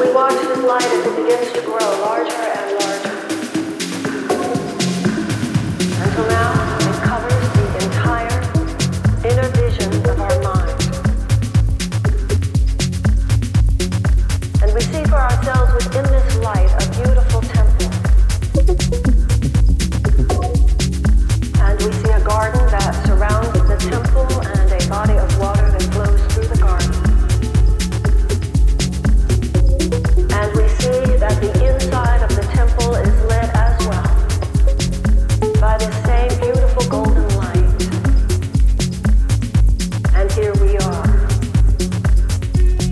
We watch this light as it begins to grow larger and larger. Until now, it covers the entire inner vision of our mind. And we see for ourselves within this light a beautiful temple. And we see a garden that surrounds the temple and a body of water that flows through the garden. That the inside of the temple is lit as well by the same beautiful golden light. And here we are.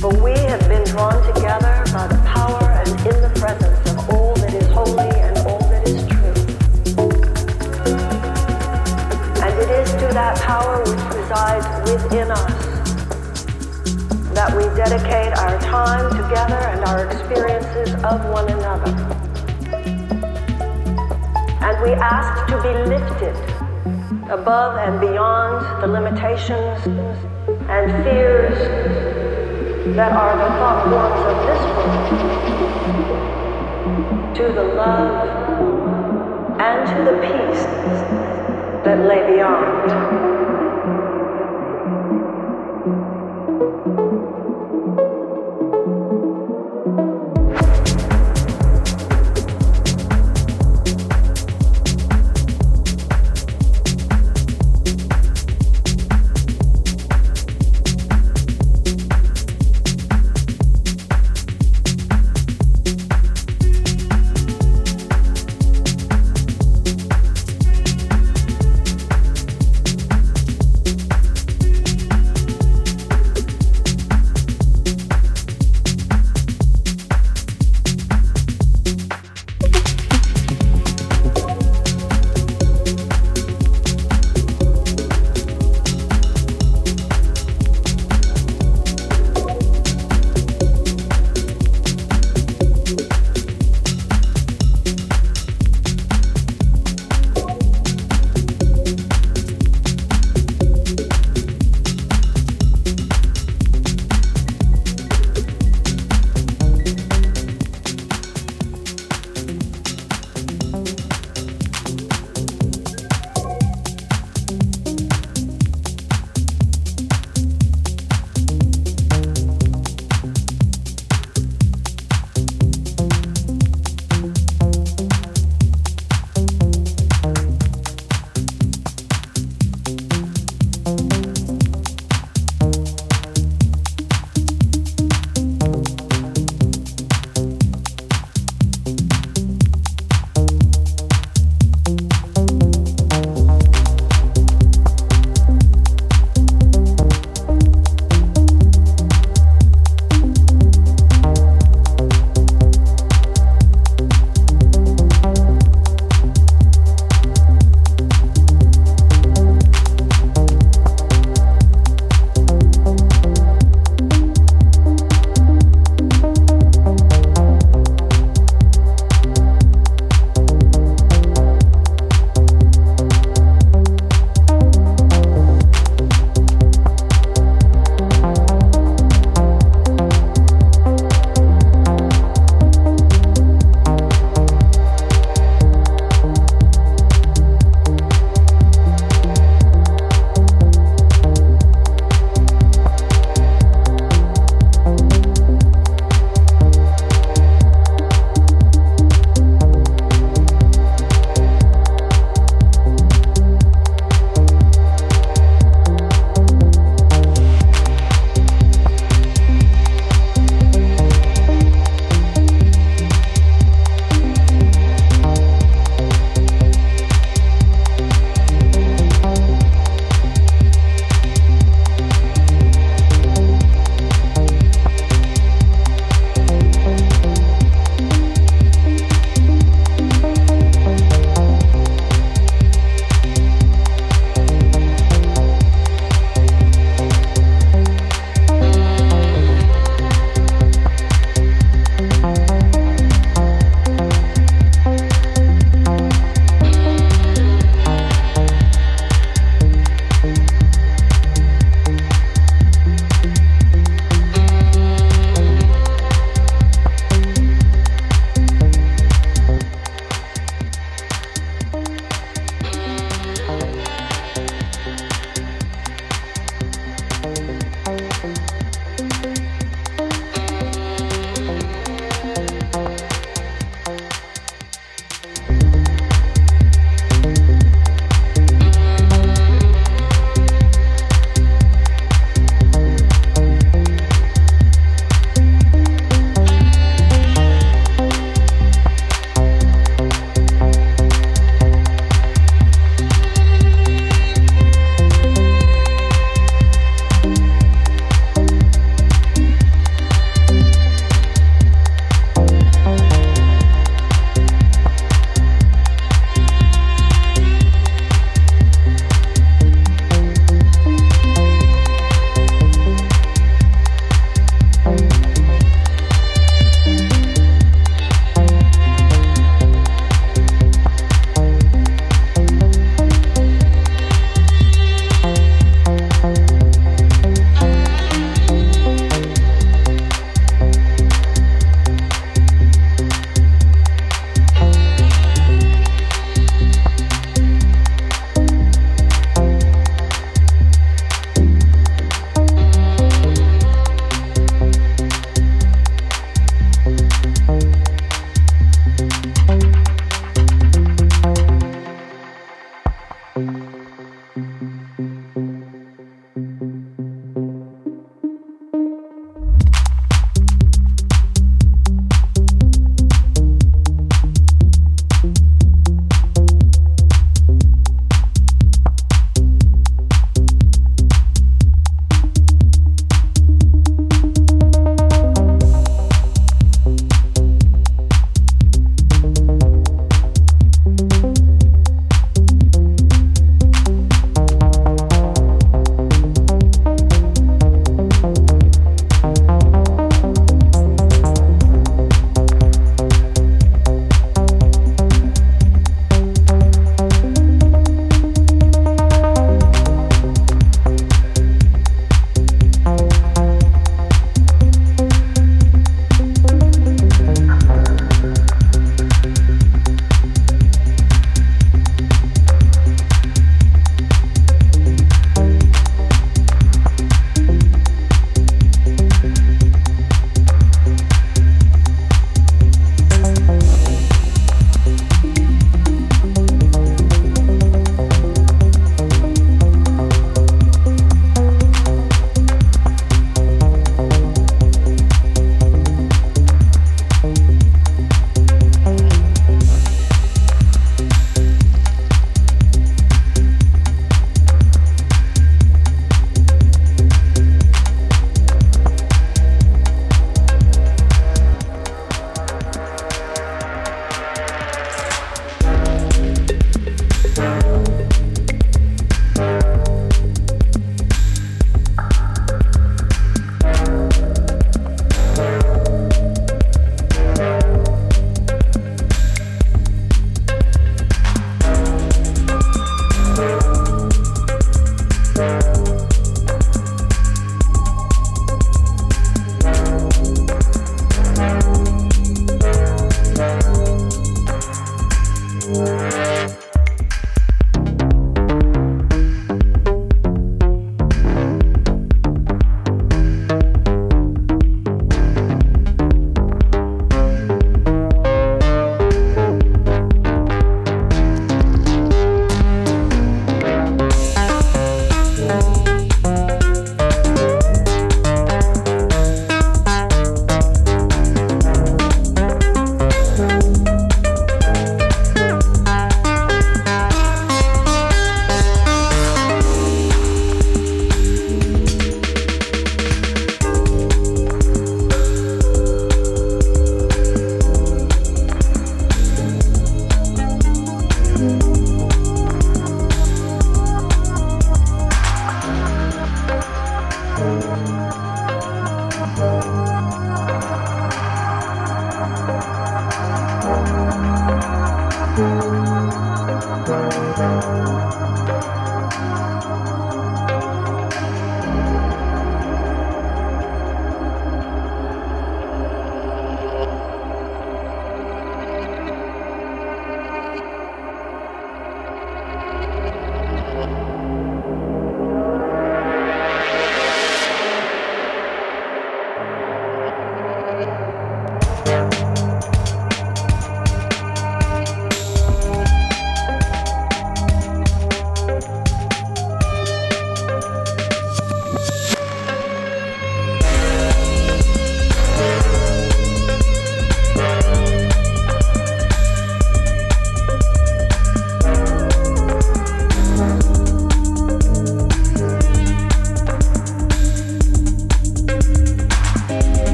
For we have been drawn together by the power and in the presence of all that is holy and all that is true. And it is to that power which resides within us that we dedicate our time together and our experiences of one another. And we ask to be lifted above and beyond the limitations and fears that are the thought forms of this world to the love and to the peace that lay beyond.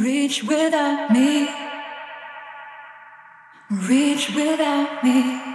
Reach without me.